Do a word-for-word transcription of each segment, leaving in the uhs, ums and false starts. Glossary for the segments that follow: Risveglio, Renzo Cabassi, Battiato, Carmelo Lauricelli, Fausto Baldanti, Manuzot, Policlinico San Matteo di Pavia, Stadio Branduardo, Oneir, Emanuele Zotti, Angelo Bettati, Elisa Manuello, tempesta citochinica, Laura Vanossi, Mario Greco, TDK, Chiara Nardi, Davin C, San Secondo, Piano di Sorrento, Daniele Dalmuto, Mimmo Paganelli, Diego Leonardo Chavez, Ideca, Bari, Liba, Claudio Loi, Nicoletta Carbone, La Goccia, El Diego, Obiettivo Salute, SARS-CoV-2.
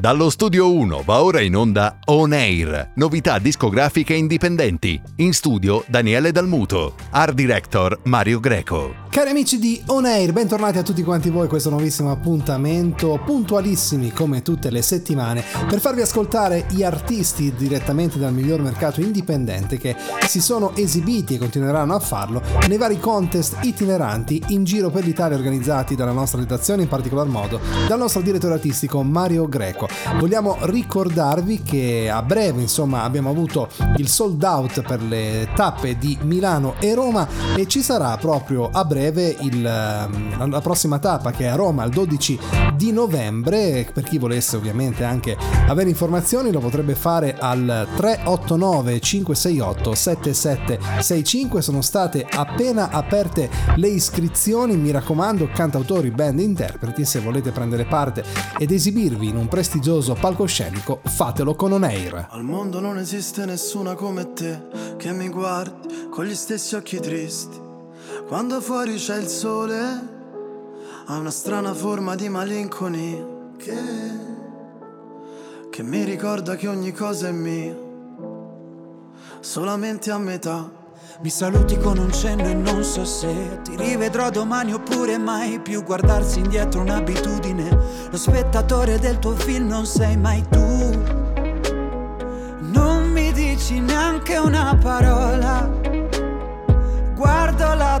Dallo Studio uno va ora in onda On Air, novità discografiche indipendenti. In studio Daniele Dalmuto, Art Director Mario Greco. Cari amici di On Air, bentornati a tutti quanti voi a questo nuovissimo appuntamento, puntualissimi come tutte le settimane, per farvi ascoltare gli artisti direttamente dal miglior mercato indipendente che si sono esibiti e continueranno a farlo nei vari contest itineranti in giro per l'Italia organizzati dalla nostra redazione, in particolar modo dal nostro direttore artistico Mario Greco. Vogliamo ricordarvi che a breve, insomma, abbiamo avuto il sold out per le tappe di Milano e Roma e ci sarà proprio a breve il, la prossima tappa, che è a Roma il dodici di novembre. Per chi volesse ovviamente anche avere informazioni lo potrebbe fare al tre otto nove cinque sei otto sette sette sei cinque. Sono state appena aperte le iscrizioni, mi raccomando, cantautori, band, interpreti, se volete prendere parte ed esibirvi in un prestito palcoscenico, fatelo con On Air. Al mondo non esiste nessuna come te, che mi guardi con gli stessi occhi tristi. Quando fuori c'è il sole, ha una strana forma di malinconia che, che mi ricorda che ogni cosa è mia, solamente a metà. Mi saluti con un cenno e non so se ti rivedrò domani oppure mai più. Guardarsi indietro un'abitudine, lo spettatore del tuo film non sei mai tu. Non mi dici neanche una parola, guardo la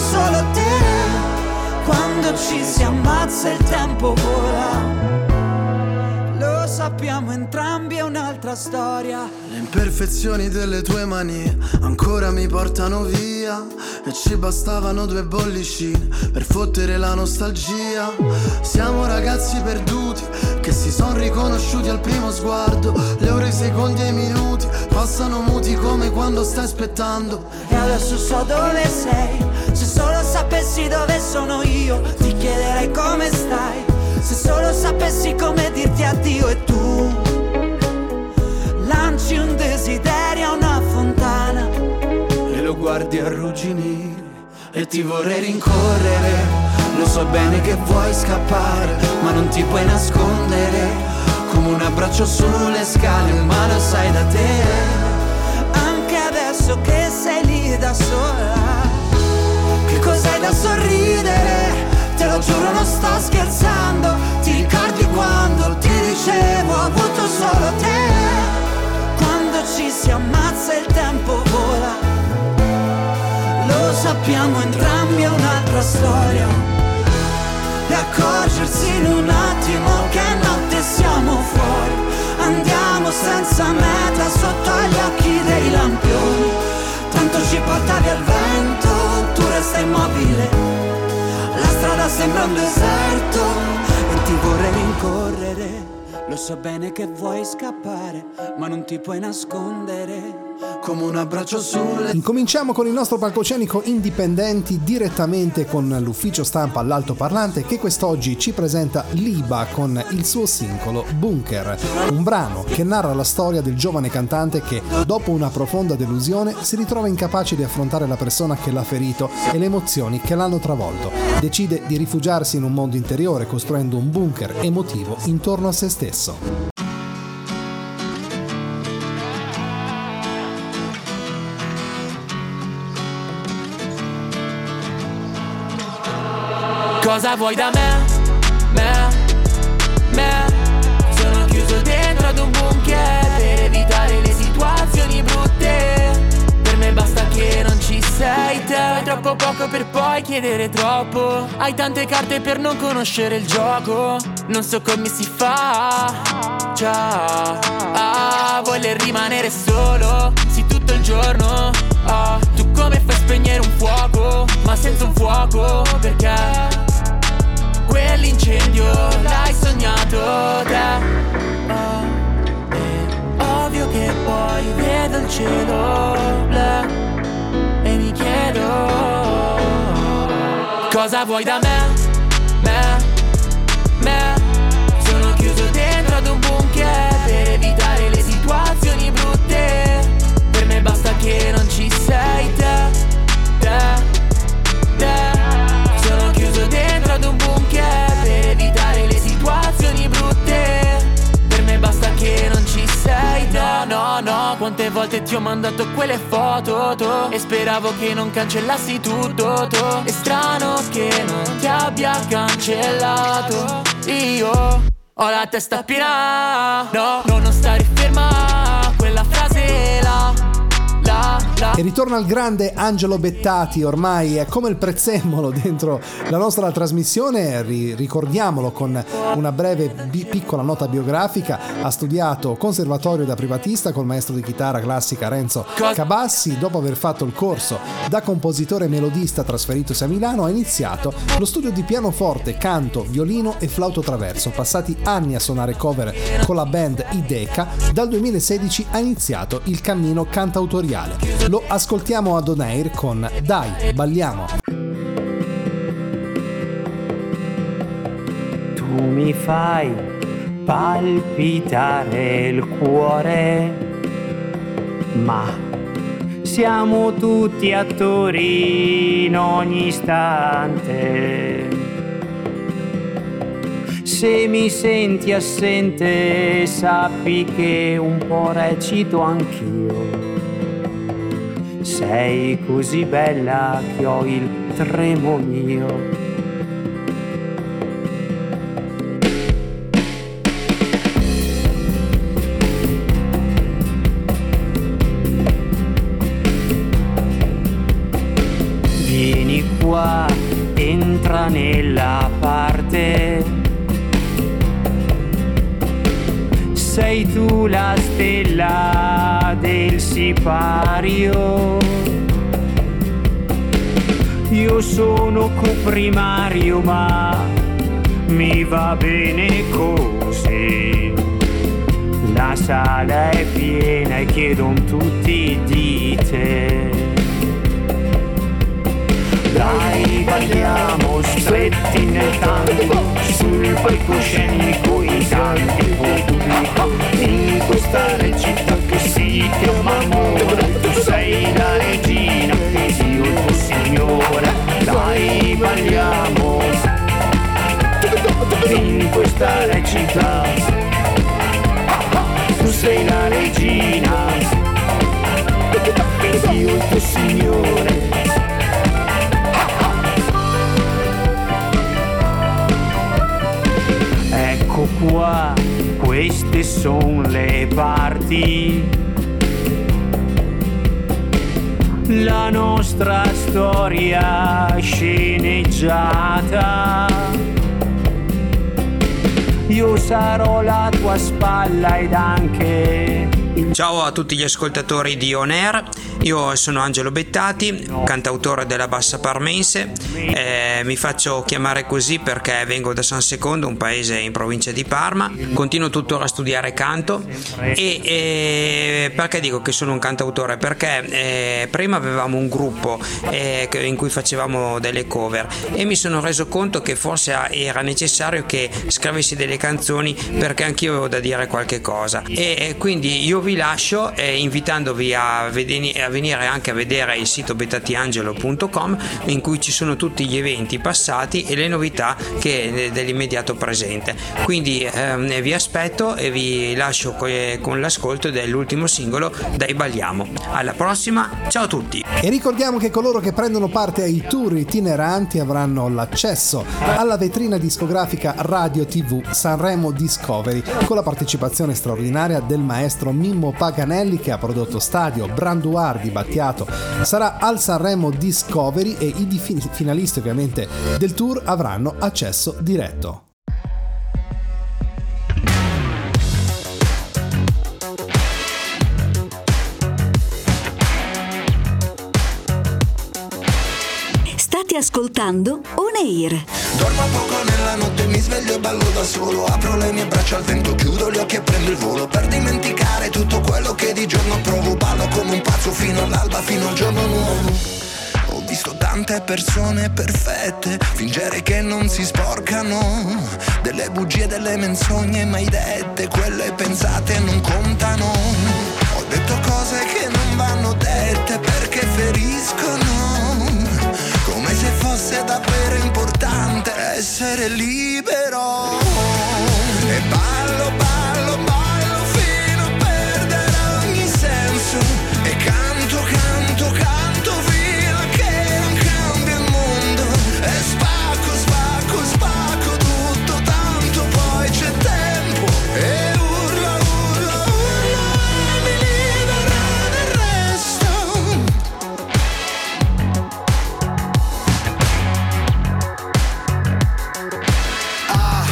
solo te? Quando ci si ammazza il tempo vola, lo sappiamo entrambi è un'altra storia. Le imperfezioni delle tue mani ancora mi portano via, e ci bastavano due bollicine per fottere la nostalgia. Siamo ragazzi perduti che si son riconosciuti al primo sguardo. Le ore, i secondi e i minuti passano muti come quando stai aspettando. E adesso so dove sei, se solo sapessi dove sono io ti chiederei come stai. Se solo sapessi come dirti addio, e tu lanci un desiderio a una fontana e lo guardi arrugginire. E ti vorrei rincorrere, lo so bene che vuoi scappare, ma non ti puoi nascondere come un abbraccio sulle scale, ma lo sai da te, anche adesso che sei lì da sola, che cos'hai da sorridere? Te lo giuro, non sto scherzando. Ti ricordi quando ti dicevo ho avuto solo te? Quando ci si ammazza il tempo vola, lo sappiamo entrambi è un'altra storia. E accorgersi in un attimo che notte siamo fuori, andiamo senza meta sotto gli occhi dei lampioni. Tanto ci porta via il vento, tu resta immobile, la strada sembra un deserto e ti vorrei rincorrere. Lo so bene che vuoi scappare, ma non ti puoi nascondere come un abbraccio sulle... Incominciamo con il nostro palcoscenico indipendenti direttamente con l'ufficio stampa all'altoparlante, che quest'oggi ci presenta Liba con il suo singolo Bunker, un brano che narra la storia del giovane cantante che dopo una profonda delusione si ritrova incapace di affrontare la persona che l'ha ferito e le emozioni che l'hanno travolto. Decide di rifugiarsi in un mondo interiore costruendo un bunker emotivo intorno a se stesso. Cosa vuoi da me, me, me? Sono chiuso dentro ad un bunker per evitare le situazioni brutte. Per me basta che non ci sei te. Hai troppo poco per poi chiedere troppo. Hai tante carte per non conoscere il gioco. Non so come si fa, ciao, ah, voler rimanere solo, sì, tutto il giorno, ah. Tu come fai a spegnere un fuoco, ma senza un fuoco, perché? Quell'incendio l'hai sognato te, oh, eh. cielo blu e mi chiedo cosa vuoi da me, me, me. Sono chiuso dentro ad un bunker per evitare le situazioni brutte. Per me basta che non ci sei te, te, te. Sono chiuso dentro ad un bunker per evitare le situazioni brutte. Basta che non ci sei, no, no, no. Quante volte ti ho mandato quelle foto, to, e speravo che non cancellassi tutto, to. È strano che non ti abbia cancellato. Io ho la testa piena, no, no, non stare ferma, quella frase là. E ritorna al grande Angelo Bettati, ormai è come il prezzemolo dentro la nostra trasmissione, ricordiamolo con una breve bi- piccola nota biografica. Ha studiato conservatorio da privatista col maestro di chitarra classica Renzo Cabassi, dopo aver fatto il corso da compositore melodista trasferitosi a Milano ha iniziato lo studio di pianoforte, canto, violino e flauto traverso, passati anni a suonare cover con la band Ideca, dal duemilasedici ha iniziato il cammino cantautoriale. Lo ascoltiamo ad Oneir con Dai, balliamo. Tu mi fai palpitare il cuore, ma siamo tutti attori in ogni istante. Se mi senti assente, sappi che un po' recito anch'io. Sei così bella che ho il tremo mio. Vieni qua, entra nella parte. Sei tu la stella del sipario. Io sono coprimario, ma mi va bene così. La sala è piena e chiedono tutti di te. Dai, balliamo stretti nel tango, sul palcoscenico in tanti pubblico. In questa recita che si chiama amore, tu sei la regina e io il tuo signore. Dai, balliamo in questa recita, tu sei la regina e io il tuo signore. Ecco qua, queste sono le parti. La nostra storia sceneggiata. Io sarò la tua spalla ed anche... Ciao a tutti gli ascoltatori di On Air, io sono Angelo Bettati, cantautore della bassa parmense, eh, mi faccio chiamare così perché vengo da San Secondo, un paese in provincia di Parma, continuo tuttora a studiare canto e eh, perché dico che sono un cantautore? Perché eh, prima avevamo un gruppo eh, in cui facevamo delle cover e mi sono reso conto che forse era necessario che scrivessi delle canzoni perché anch'io avevo da dire qualche cosa e, e quindi io vi lascio eh, invitandovi a, vedeni, a venire anche a vedere il sito betatiangelo punto com in cui ci sono tutti gli eventi passati e le novità che dell'immediato presente, quindi eh, vi aspetto e vi lascio co- con l'ascolto dell'ultimo singolo Dai balliamo. Alla prossima, ciao a tutti. E ricordiamo che coloro che prendono parte ai tour itineranti avranno l'accesso alla vetrina discografica Radio tivù Sanremo Discovery con la partecipazione straordinaria del maestro Mimmo Paganelli, che ha prodotto Stadio Branduardo di Battiato. Sarà al Sanremo Discovery e i dif- finalisti ovviamente del tour avranno accesso diretto. State ascoltando Oneir. Dormo poco nella notte, mi sveglio e ballo da solo. Apro le mie braccia al vento, chiudo gli occhi e prendo il volo per dimenticare tutto quello che di giorno provo. Ballo come un basso fino all'alba, fino al giorno nuovo. Ho visto tante persone perfette fingere che non si sporcano, delle bugie, delle menzogne mai dette, quelle pensate non contano. Ho detto cose che non vanno dette perché feriscono, come se fosse davvero importante essere libero. E ballo, ballo, ballo fino a perdere ogni senso, e canto, canto, canto fino a che non cambia il mondo, e spacco, spacco, spacco tutto tanto, poi c'è tempo, e urlo, urlo, urlo e mi libero del resto. Ah,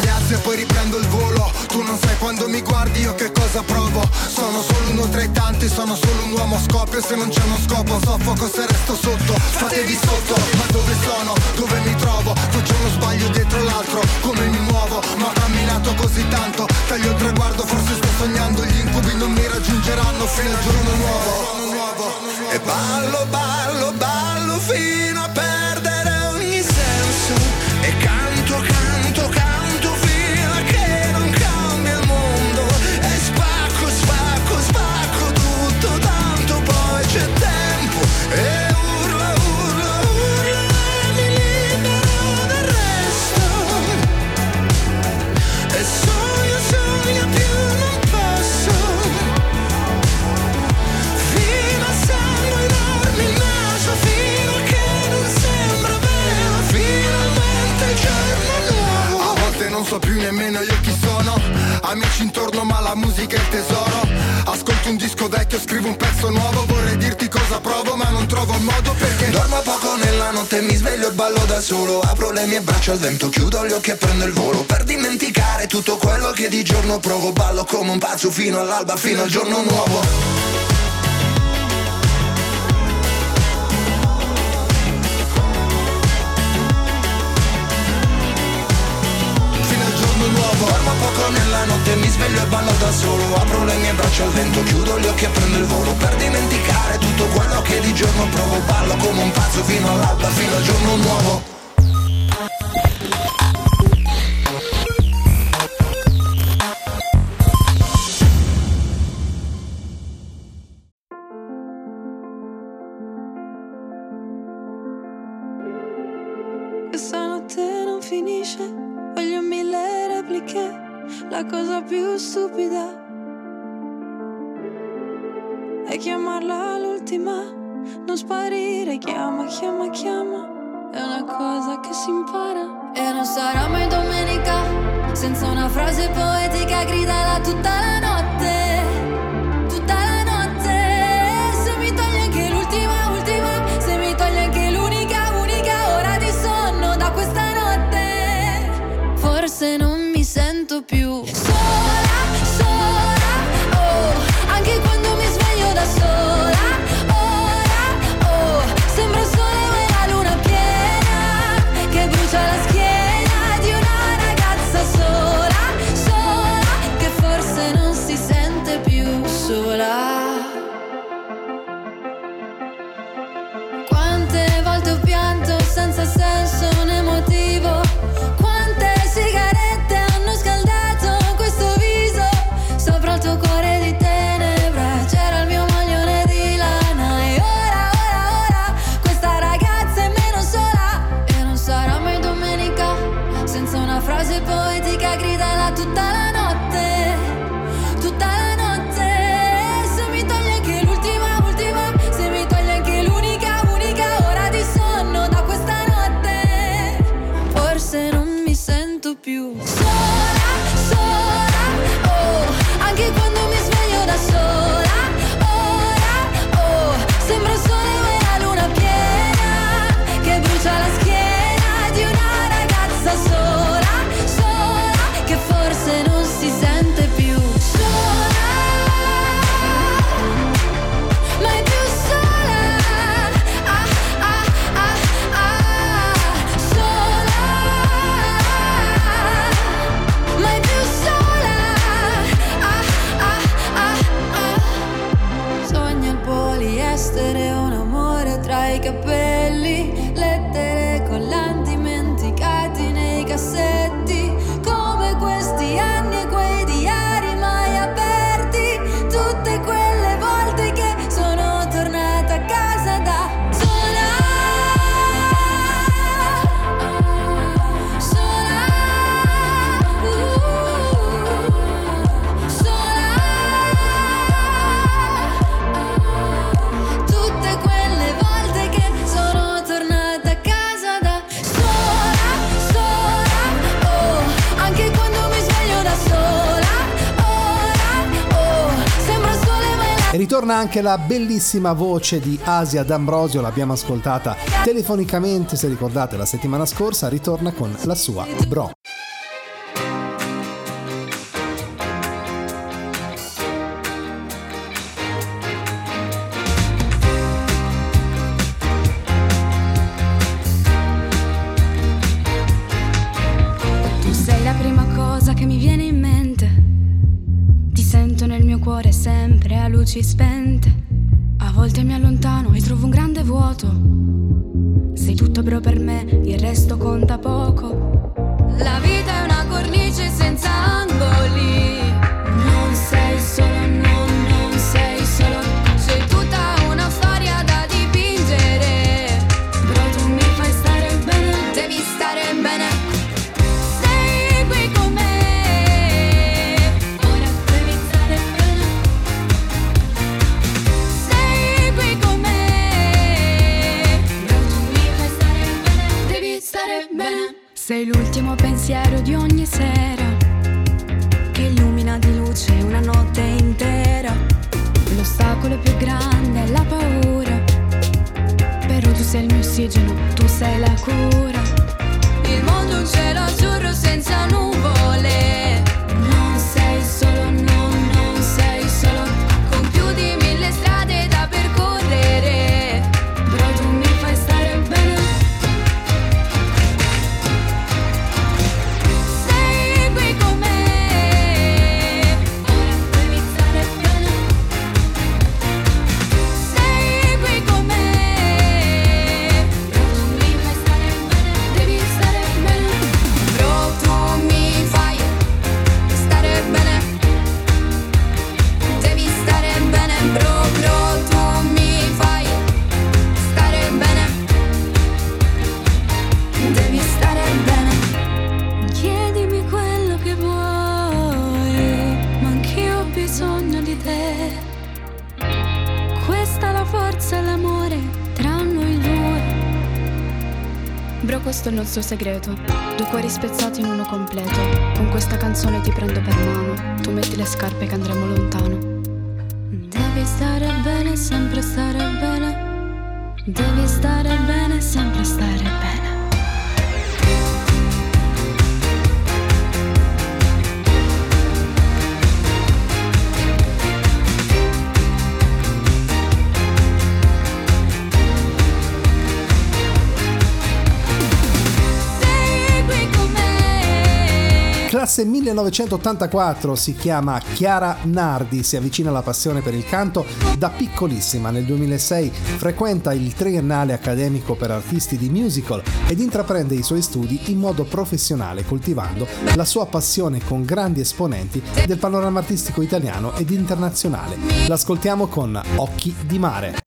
grazie, poi riprendo il volo. Tu non sai quando mi guardi io che cosa provo. Sono solo uno tra i tanti, sono solo un uomo a scoppio. Se non c'è uno scopo soffoco se resto sotto. Fatevi sotto, ma dove sono? Dove mi trovo? Faccio uno sbaglio dietro l'altro. Come mi muovo? Ma ho camminato così tanto. Taglio il traguardo, forse sto sognando. Gli incubi non mi raggiungeranno fino al giorno nuovo. E ballo, ballo, ballo fino a perdere ogni senso, e canto, canto, canto so più nemmeno io chi sono. Amici intorno ma la musica è il tesoro. Ascolto un disco vecchio, scrivo un pezzo nuovo. Vorrei dirti cosa provo ma non trovo il modo perché dormo poco nella notte, mi sveglio e ballo da solo. Apro le mie braccia al vento, chiudo gli occhi e prendo il volo, per dimenticare tutto quello che di giorno provo. Ballo come un pazzo fino all'alba, fino al giorno nuovo. Nella notte mi sveglio e ballo da solo, apro le mie braccia al vento, chiudo gli occhi e prendo il volo, per dimenticare tutto quello che di giorno provo. Ballo come un pazzo fino all'alba, fino al giorno nuovo. Questa notte non finisce, voglio mille repliche. La cosa più stupida è chiamarla l'ultima. Non sparire, chiama, chiama, chiama. È una cosa che si impara. E non sarà mai domenica senza una frase poetica. Gridala tutta la notte, tutta la notte. Se mi toglie anche l'ultima, ultima. Se mi toglie anche l'unica, unica ora di sonno da questa notte. Forse non sento più sola, sola, oh, anche quando mi sveglio da sola, ora, oh, sembra sole ma è la luna piena che brucia la schiena di una ragazza sola, sola, che forse non si sente più sola. Quante volte ho pianto senza senso né motivo. Se non capelli, lettere collanti dimenticati nei cassetti, come questi anni e quei diari mai aperti, tutte quelle volte che sono tornata a casa da sola, sola, sola, tutte quelle volte che sono tornata a casa da sola, sola, oh, anche quando mi sveglio da sola, ora, oh, sembra sole ma è la... E ritorna anche la bellissima voce di Asia D'Ambrosio, l'abbiamo ascoltata telefonicamente, se ricordate, la settimana scorsa, ritorna con la sua Bro. Tu sei la prima cosa che mi viene in mente, ti sento nel mio cuore sempre a luci spente. A volte mi allontano e trovo un grande vuoto. Sei tutto bro per me, il resto conta poco. La vita è una cornice senza angoli. Non sei solo, no, non sei solo. Sei tutta una storia da dipingere. Bro, tu mi fai stare bene, devi stare bene. Sei qui con me. Ora devi stare bene. Sei qui con me. Bro, tu mi fai stare bene, devi stare bene. Sei l'ultimo pensiero di ogni sera, che illumina di luce una notte intera. L'ostacolo più grande è la paura, però tu sei il mio ossigeno, tu sei la cura. Il mondo è un cielo azzurro senza nuvole. Non sei solo, no, non sei solo. Con più di mille strade da percorrere. Bro, tu mi fai stare bene. Sei qui con me. Ora devi stare bene. Sei qui con me. Bro, tu mi fai stare bene, devi stare bene. Bro, tu mi fai stare bene, devi stare bene. Bro, bro, tu mi fai stare bene, devi stare bene. Chiedimi quello che vuoi, ma anch'io ho bisogno di te. Questa è la forza e l'amore tra noi due. Bro, questo è il nostro segreto. Due cuori spezzati in uno completo. Con questa canzone ti prendo per mano. Tu metti le scarpe che andremo lontano. Devi stare bene, sempre stare bene. Devi stare bene, sempre stare bene. Sei qui con me. Classe millenovecentottantaquattro, si chiama Chiara Nardi, si avvicina alla passione per il canto da piccolissima. Nel duemilasei frequenta il triennale accademico per artisti di musical ed intraprende i suoi studi in modo professionale, coltivando la sua passione con grandi esponenti del panorama artistico italiano ed internazionale. L'ascoltiamo con Occhi di mare.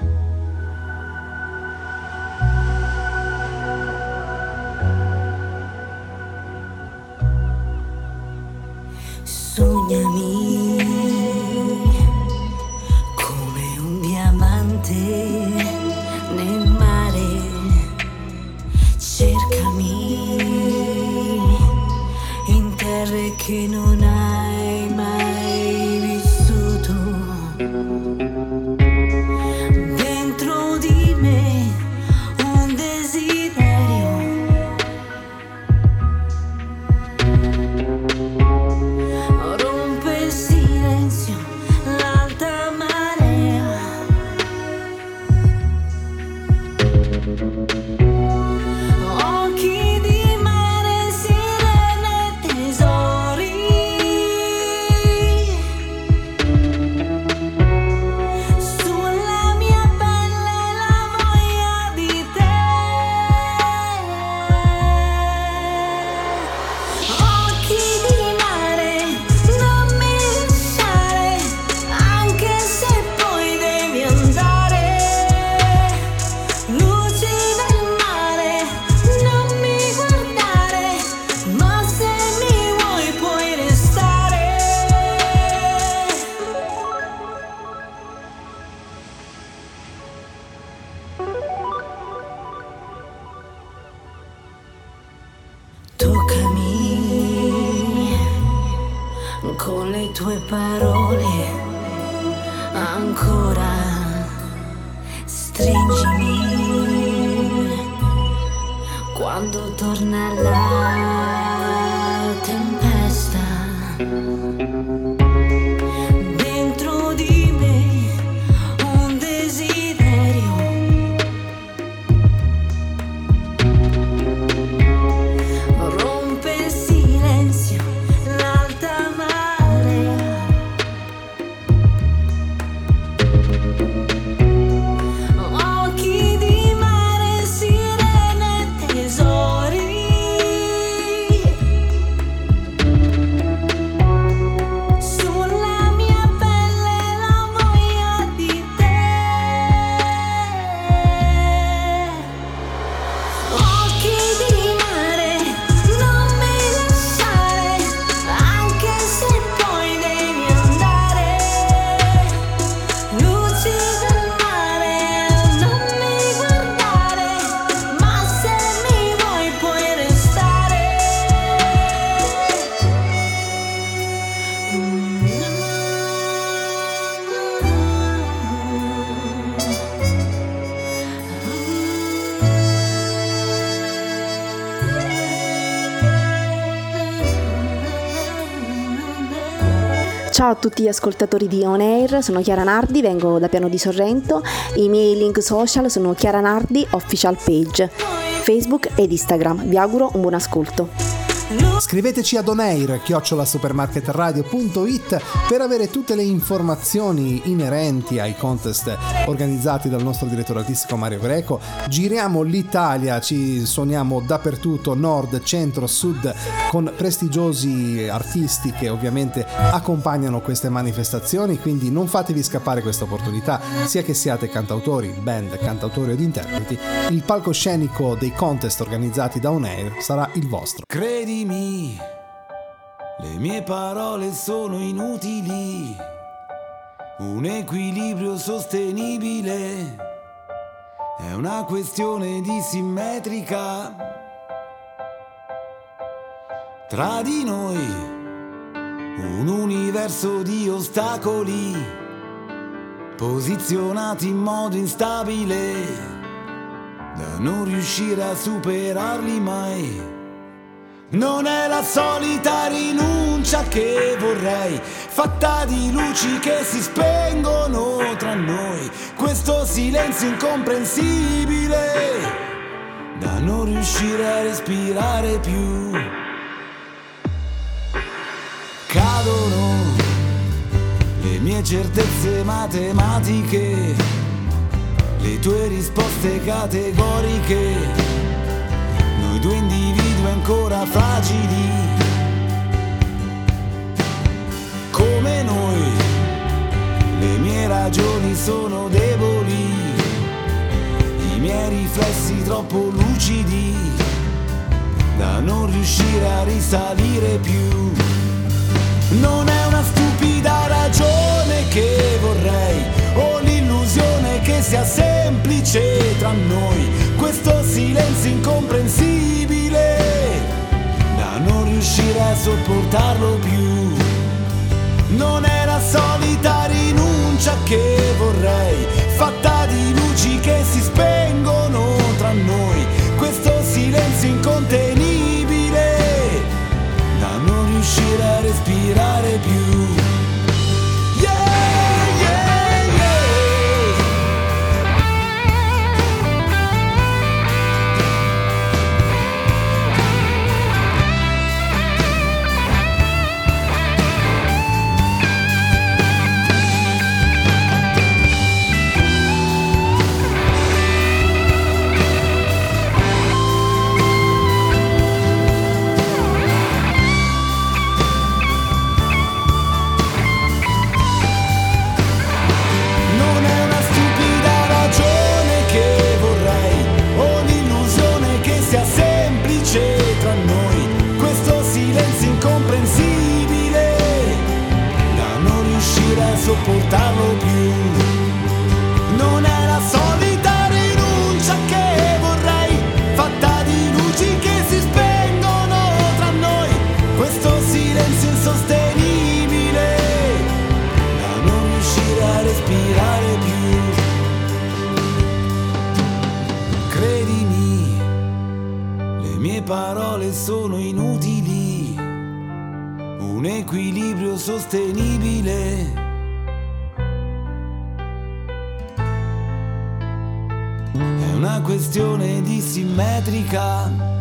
Sognami come un diamante nel mare, cercami in terre che non hai mai vissuto. Dentro di me un desiderio, rompes con le tue parole ancora, stringimi quando torna la tempesta. Dentro di me un desiderio rompe il silenzio, l'alta marea. Occhi di mare, sirene, tesori. Sulla mia pelle la voglia di te. Occhi di mare, non mi lasciare, anche se poi devi andare. Luci del mare, non mi guardare, ma se mi vuoi puoi restare. Ciao a tutti gli ascoltatori di On Air, sono Chiara Nardi, vengo da Piano di Sorrento. I miei link social sono Chiara Nardi Official Page, Facebook ed Instagram. Vi auguro un buon ascolto. Scriveteci ad Oneir, chiocciola supermarketradio punto it, per avere tutte le informazioni inerenti ai contest organizzati dal nostro direttore artistico Mario Greco. Giriamo l'Italia, ci suoniamo dappertutto, nord, centro, sud, con prestigiosi artisti che ovviamente accompagnano queste manifestazioni, quindi non fatevi scappare questa opportunità, sia che siate cantautori, band, cantautori ed interpreti. Il palcoscenico dei contest organizzati da Oneir sarà il vostro. Credi, le mie parole sono inutili, un equilibrio sostenibile è una questione dissimmetrica tra di noi, un universo di ostacoli posizionati in modo instabile da non riuscire a superarli mai. Non è la solita rinuncia che vorrei, fatta di luci che si spengono tra noi, questo silenzio incomprensibile da non riuscire a respirare più. Cadono le mie certezze matematiche, le tue risposte categoriche, noi due individui ancora fragili, come noi, le mie ragioni sono deboli, i miei riflessi troppo lucidi, da non riuscire a risalire più. Non è una stupida ragione che vorrei, o l'illusione che sia semplice tra noi, questo silenzio incomprensibile da non riuscire a sopportarlo più. Non è la solita rinuncia che vorrei, fatta di luci che si spengono tra noi, questo silenzio incontenibile da non riuscire a respirare più. sono inutili, un equilibrio sostenibile. È una questione di simmetrica.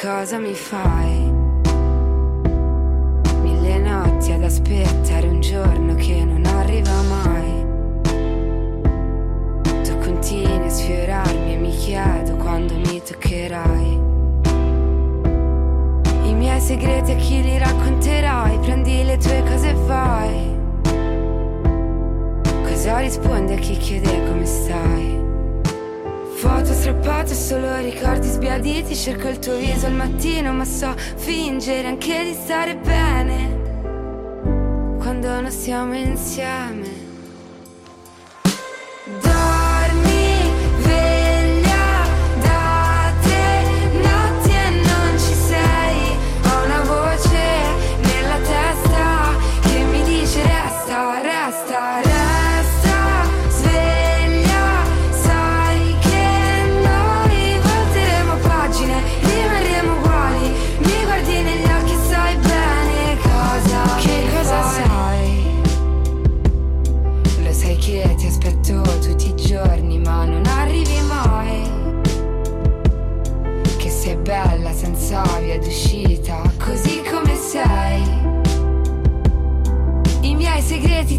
Cosa mi fai? Mille notti ad aspettare un giorno che non arriva mai. Tu continui a sfiorarmi e mi chiedo quando mi toccherai. I miei segreti a chi li racconterai? Prendi le tue cose e vai. Cosa rispondi a chi chiede come stai? Foto strappate, solo ricordi sbiaditi. Cerco il tuo viso al mattino, ma so fingere anche di stare bene quando non siamo insieme.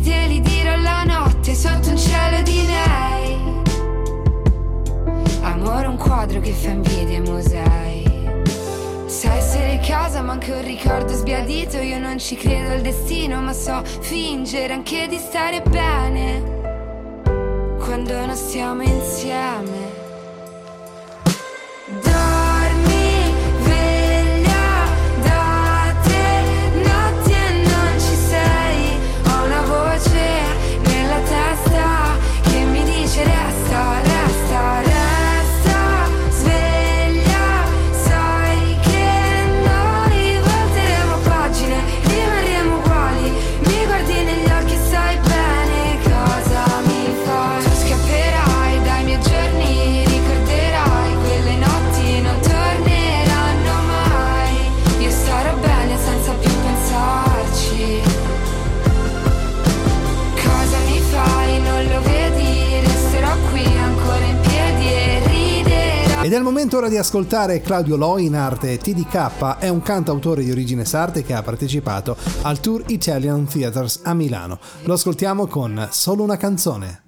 Te li dirò la notte sotto un cielo di lei. Amore, un quadro che fa invidia ai musei. Sai essere casa, ma anche un ricordo sbiadito. Io non ci credo al destino, ma so fingere anche di stare bene quando non stiamo insieme. Ed è il momento ora di ascoltare Claudio Loi, in arte T D K, è un cantautore di origine sarda che ha partecipato al Tour Italian Theatres a Milano. Lo ascoltiamo con Solo una canzone.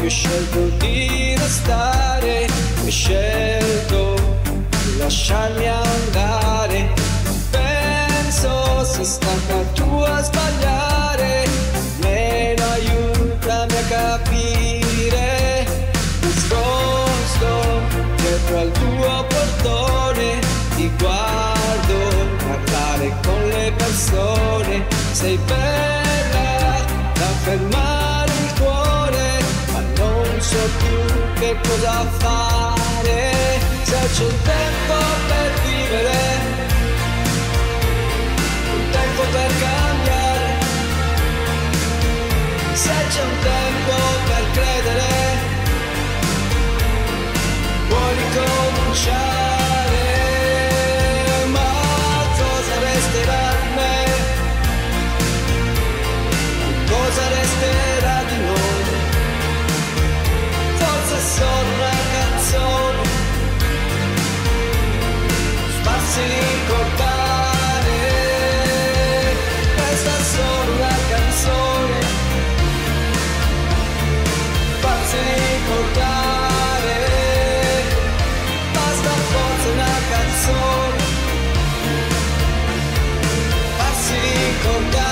Io scelgo di restare mi scelgo di lasciarmi andare, penso se stanca tu a sbagliare, almeno aiutami a capire, nascosto dietro al tuo portone, ti guardo parlare con le persone, sei bella da fermare il cuore, ma non so più che cosa fare, se c'è un tempo per vivere, un tempo per cambiare, se c'è un tempo per credere, vuoi ricominciare, ma cosa resterà di me, cosa resterà di noi? Sono una canzone, spazi ricordare, questa sono una canzone, spazi ricordare, basta forza una canzone, spazi ricordare.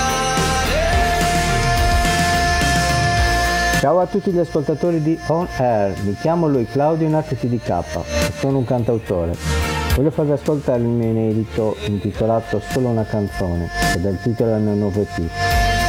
Ciao a tutti gli ascoltatori di On Air, mi chiamo Lui Claudio in arte T D K e sono un cantautore. Voglio farvi ascoltare il mio inedito intitolato Solo una canzone, che dà il titolo al mio nuovo E P.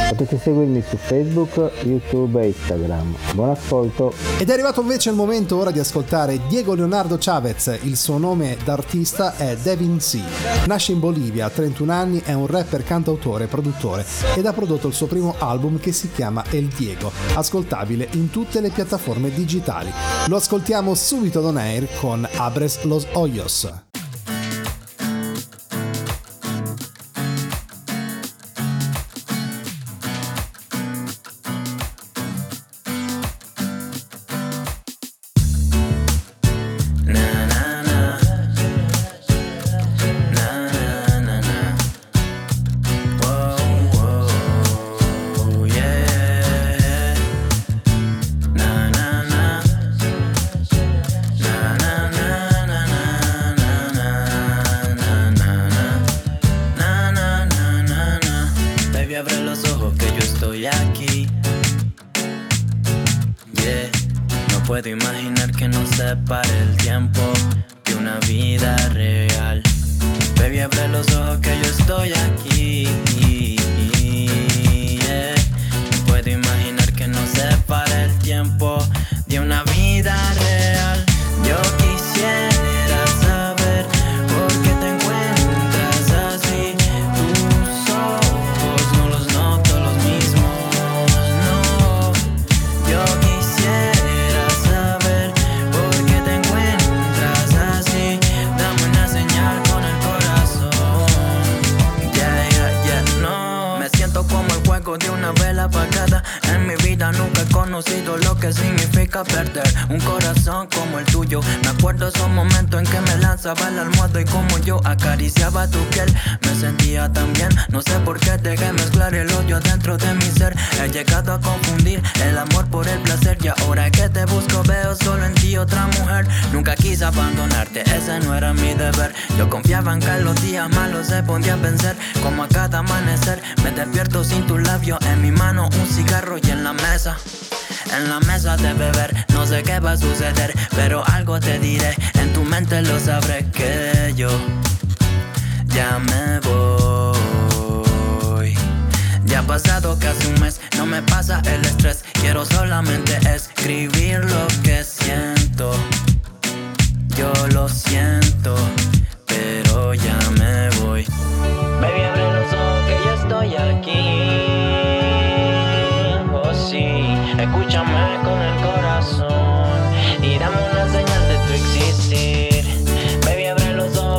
Potete seguirmi su Facebook, YouTube e Instagram. Buon ascolto! Ed è arrivato invece il momento ora di ascoltare Diego Leonardo Chavez, il suo nome d'artista è Davin C. Nasce in Bolivia, a trentuno anni, è un rapper, cantautore, produttore ed ha prodotto il suo primo album che si chiama El Diego, ascoltabile in tutte le piattaforme digitali. Lo ascoltiamo subito ad On Air con Abres los Hoyos. Baby, abre los ojos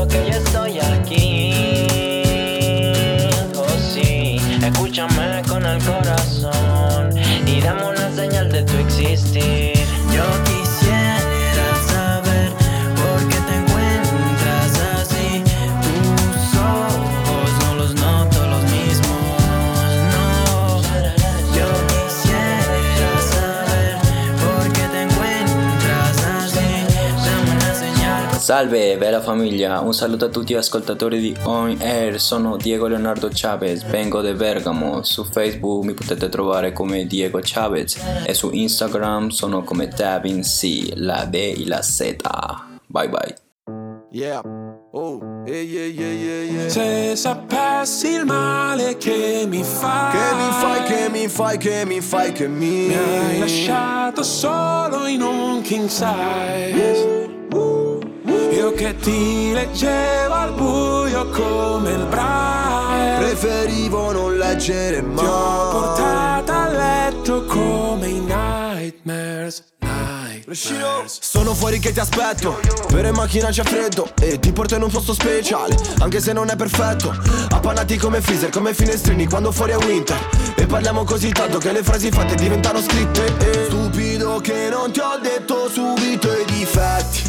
que yo estoy aquí. Salve bella famiglia, un saluto a tutti gli ascoltatori di On Air, sono Diego Leonardo Chavez, vengo da Bergamo, su Facebook mi potete trovare come Diego Chavez e su Instagram sono come Davin C, la D e la Z, bye bye. Yeah. Oh. Yeah, yeah, yeah, yeah. Se sapessi il male che mi fai, che mi fai, che mi fai, che mi fai, che mi, mi hai lasciato solo in un king size. uh, uh, uh. Io che ti leggevo al buio come il Braille, preferivo non leggere mai. Ti ho portato a letto come i nightmares. Sono fuori che ti aspetto, però in macchina c'è freddo e ti porto in un posto speciale, anche se non è perfetto. Appannati come freezer, come finestrini quando fuori è winter, e parliamo così tanto che le frasi fatte diventano scritte. E stupido che non ti ho detto subito i difetti.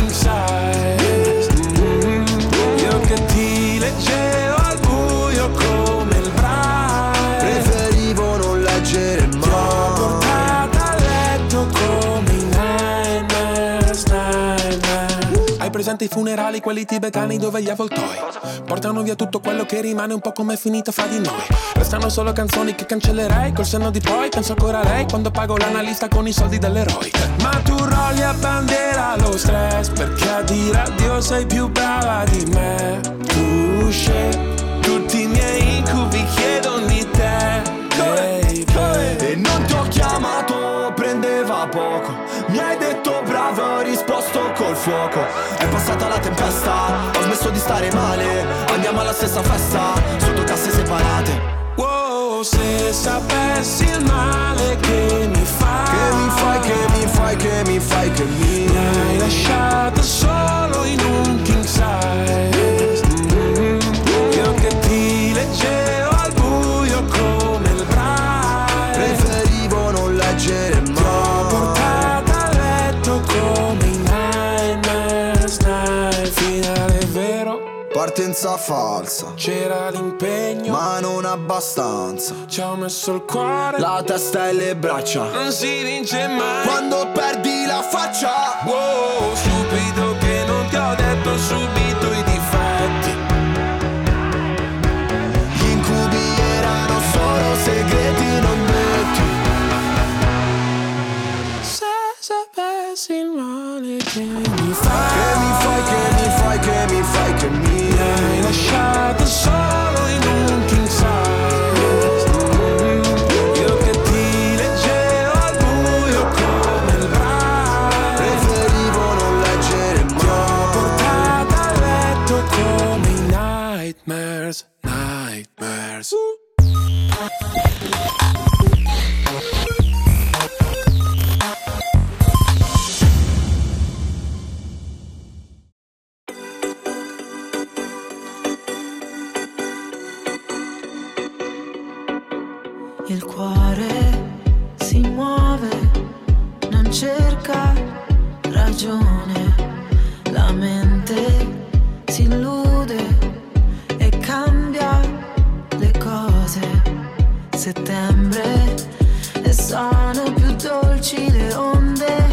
size. mm-hmm. Io che ti leggevo al buio come il Braille, preferivo non leggere mai. Presente i funerali, quelli tibetani dove gli avvoltoi portano via tutto quello che rimane, un po' come è finita fra di noi. Restano solo canzoni che cancellerei col senno di poi. Penso ancora a lei quando pago l'analista con i soldi dell'eroe. Ma tu rolli a bandiera lo stress, perché a dire addio sei più brava di me. Tu scegli tutti i miei incubi, chiedono di te. hey, hey. E non ti ho chiamato, prendeva poco. Mi hai detto bravo, ho risposto col fuoco. È passata la tempesta, ho smesso di stare male. Andiamo alla stessa festa, sotto casse separate. Wow, se sapessi il male che mi fai, che mi fai, che mi fai, che mi fai, che mi, mi hai lasciato solo in un king size. mm-hmm. Io che ti leggevo al buio come il Braille, preferivo non leggere mai. Partenza falsa, c'era l'impegno, ma non abbastanza. Ci ho messo il cuore, la testa e le braccia, non si vince mai quando perdi la faccia. Wow, stupido che non ti ho detto subito i difetti. Gli incubi erano solo segreti non detti. Se sapessi il male che mi fai, che mi fai, che mi fai, che mi fai, che mi, hai lasciato solo in un king size. Io che ti leggevo al buio come il Braille, preferivo non leggere mai. Ti ho portato a letto come i nightmares, nightmares. Il cuore si muove, non cerca ragione, la mente si illude e cambia le cose. Settembre e sono più dolci le onde,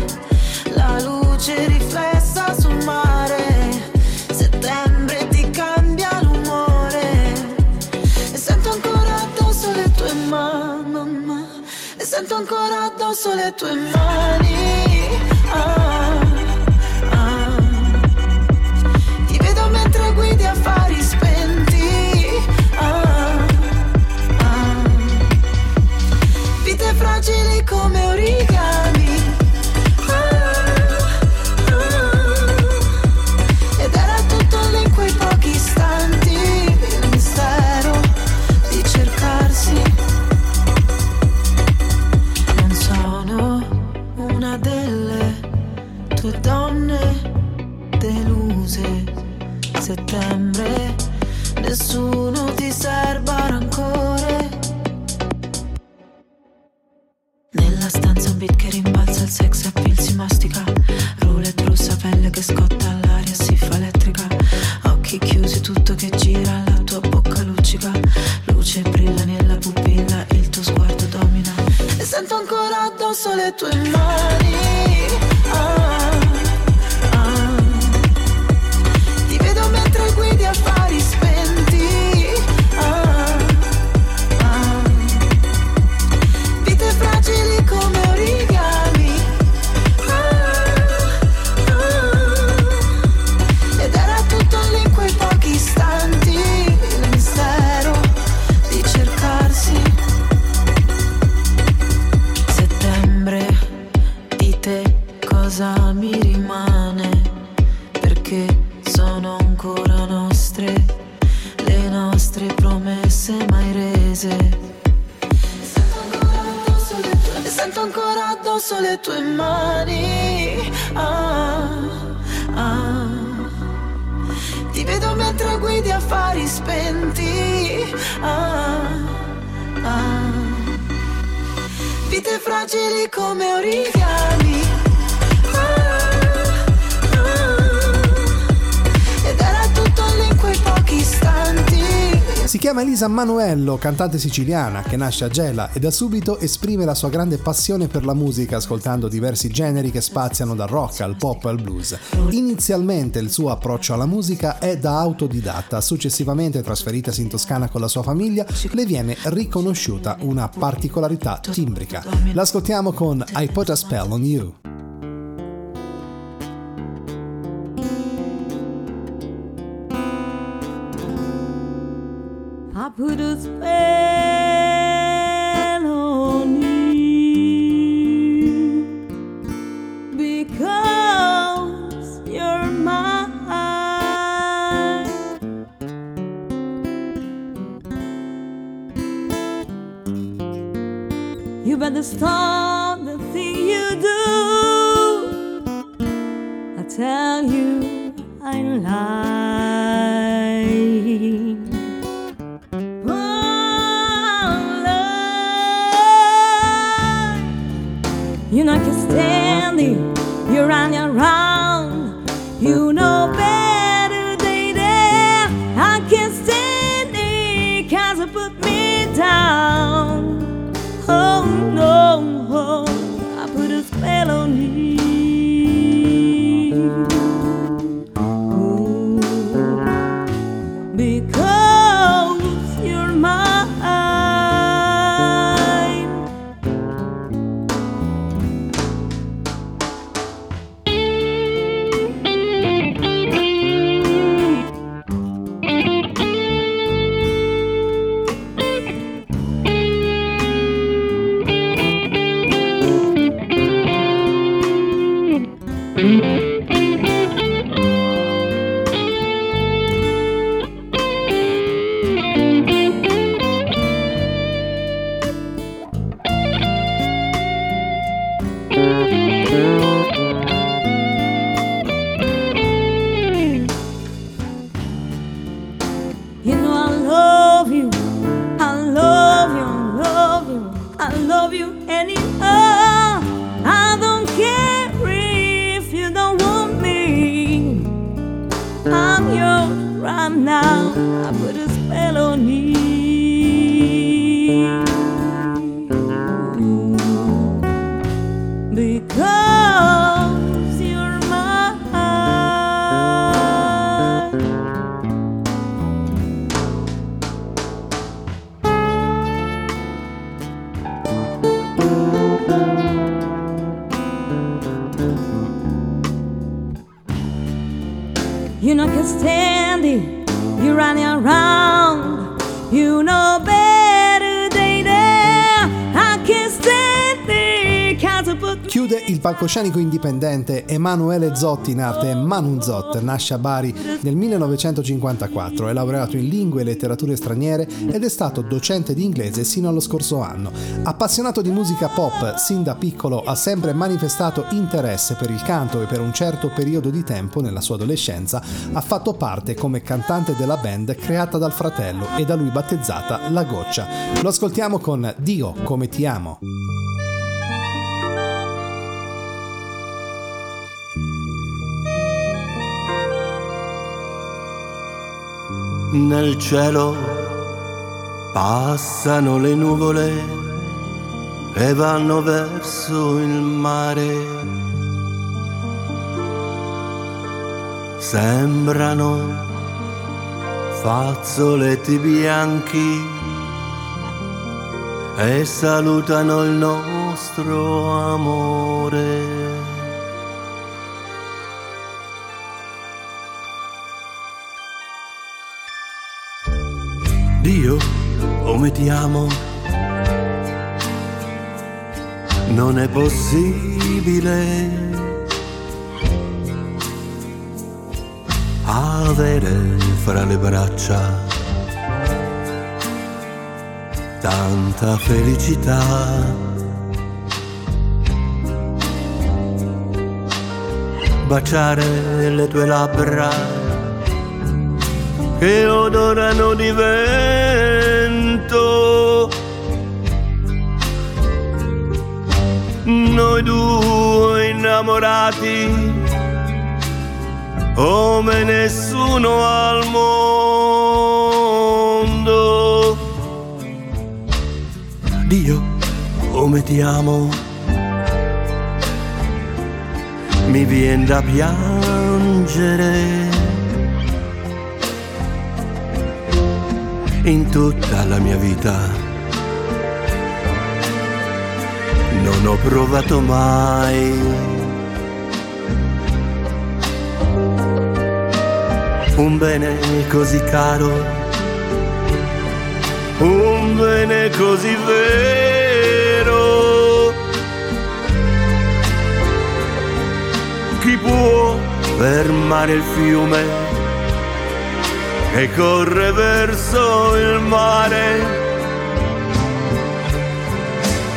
la luce riflessa sul mare. Settembre ti cambia l'umore e sento ancora addosso le tue mani. Sento ancora addosso le tue mani. ah, ah. Ti vedo mentre guidi affari spenti. ah, ah. Vite fragili come origami. ah, ah. Ed era tutto lì in quei pochi istanti, il mistero di cercarsi. beat che rimbalza, il sex appeal si mastica, roulette rossa, pelle che scotta, l'aria si fa elettrica, occhi chiusi, tutto che gira, la tua bocca luccica, luce brilla nella pupilla, il tuo sguardo domina, e sento ancora addosso le tue mani, ah, ah. Ti vedo mentre guidi a Paris spenti. Le tue mani, ah, ah. Ti vedo mentre guidi affari spenti, ah, ah. Vite fragili come origami, ah, ah. Ed era tutto lì in quei pochi istanti. Si chiama Elisa Manuello, cantante siciliana che nasce a Gela e da subito esprime la sua grande passione per la musica ascoltando diversi generi che spaziano dal rock al pop al blues. Inizialmente il suo approccio alla musica è da autodidatta, successivamente trasferitasi in Toscana con la sua famiglia le viene riconosciuta una particolarità timbrica. L'ascoltiamo con I Put a Spell on You. I put a spell on you because you're mine. You better stop the thing you do. I tell you, I lie. You know I can stand it, you run around, you know better than that. I can't stand it, cause it put me down. Oh no, oh, I put a spell on you. Ooh, because you're mine. Palcoscenico indipendente Emanuele Zotti, in arte Manuzot, nasce a Bari nel millenovecentocinquantaquattro, è laureato in lingue e letterature straniere ed è stato docente di inglese sino allo scorso anno. Appassionato di musica pop, sin da piccolo ha sempre manifestato interesse per il canto e per un certo periodo di tempo nella sua adolescenza ha fatto parte come cantante della band creata dal fratello e da lui battezzata La Goccia. Lo ascoltiamo con Dio, come ti amo. Nel cielo passano le nuvole e vanno verso il mare. Sembrano fazzoletti bianchi e salutano il nostro amore. Dio, come ti amo, non è possibile avere fra le braccia tanta felicità. Baciare le tue labbra che odorano di vento, noi due innamorati come nessuno al mondo. Dio, come ti amo, mi vien da piangere. In tutta la mia vita non ho provato mai un bene così caro, un bene così vero. Chi può fermare il fiume e corre verso il mare?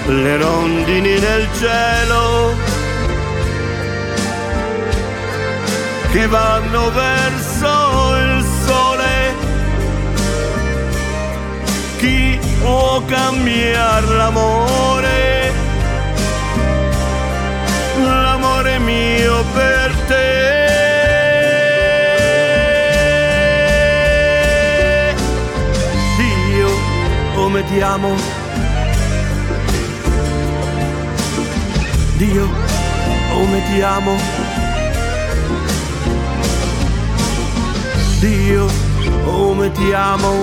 Le rondini nel cielo che vanno verso il sole. Chi può cambiare l'amore? L'amore mio per te. Come ti amo, Dio, come ti amo, Dio, come ti amo.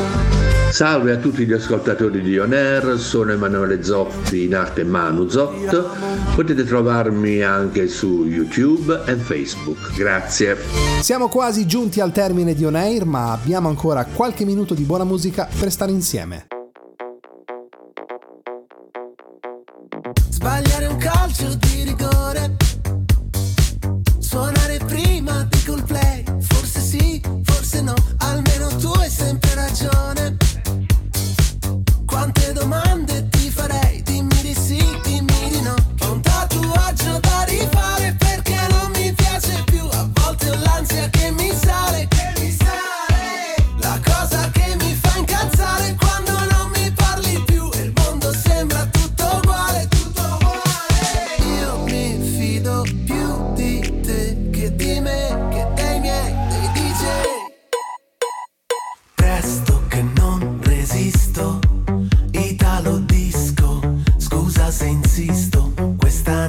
Salve a tutti gli ascoltatori di On Air, sono Emanuele Zotti, in arte Manuzot. Potete trovarmi anche su YouTube e Facebook. Grazie. Siamo quasi giunti al termine di On Air, ma abbiamo ancora qualche minuto di buona musica per stare insieme. Sbagliare un calcio di rigore, suonare prima di goal play, forse sì, forse no, almeno tu hai sempre ragione. Quante domande ti farei, dimmi di sì, dimmi di no. Ho un tatuaggio da rifare perché non mi piace più, a volte ho l'ansia che mi sale, che mi sale. La cosa che mi fa incazzare quando non mi parli più e il mondo sembra tutto uguale. Italo disco, scusa se insisto, questa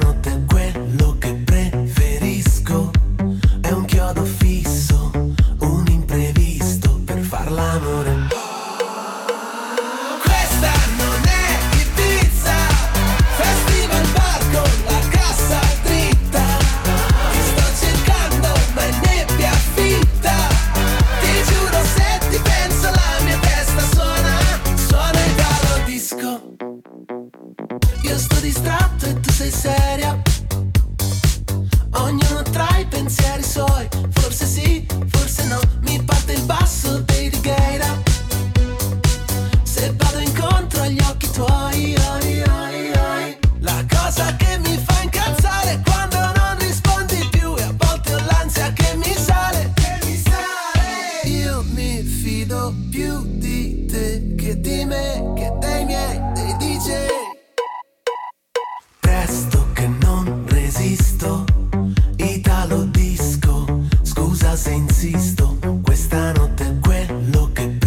notte è quello che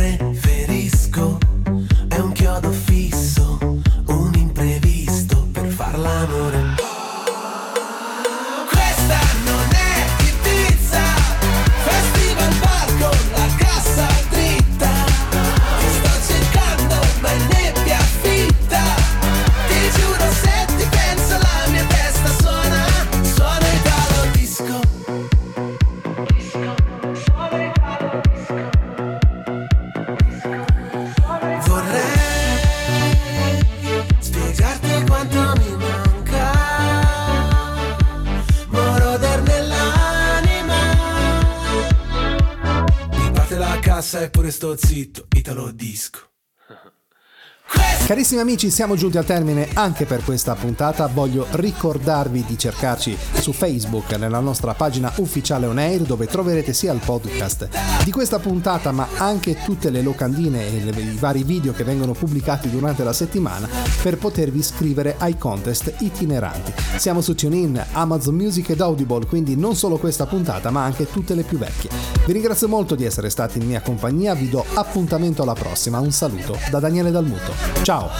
sai pure sto zitto, Italo Disco. Carissimi amici, siamo giunti al termine anche per questa puntata. Voglio ricordarvi di cercarci su Facebook, nella nostra pagina ufficiale On Air, dove troverete sia il podcast di questa puntata ma anche tutte le locandine e le, i vari video che vengono pubblicati durante la settimana, per potervi iscrivere ai contest itineranti. Siamo su TuneIn, Amazon Music ed Audible, quindi non solo questa puntata ma anche tutte le più vecchie. Vi ringrazio molto di essere stati in mia compagnia, vi do appuntamento alla prossima. Un saluto da Daniele Dalmuto. Ciao.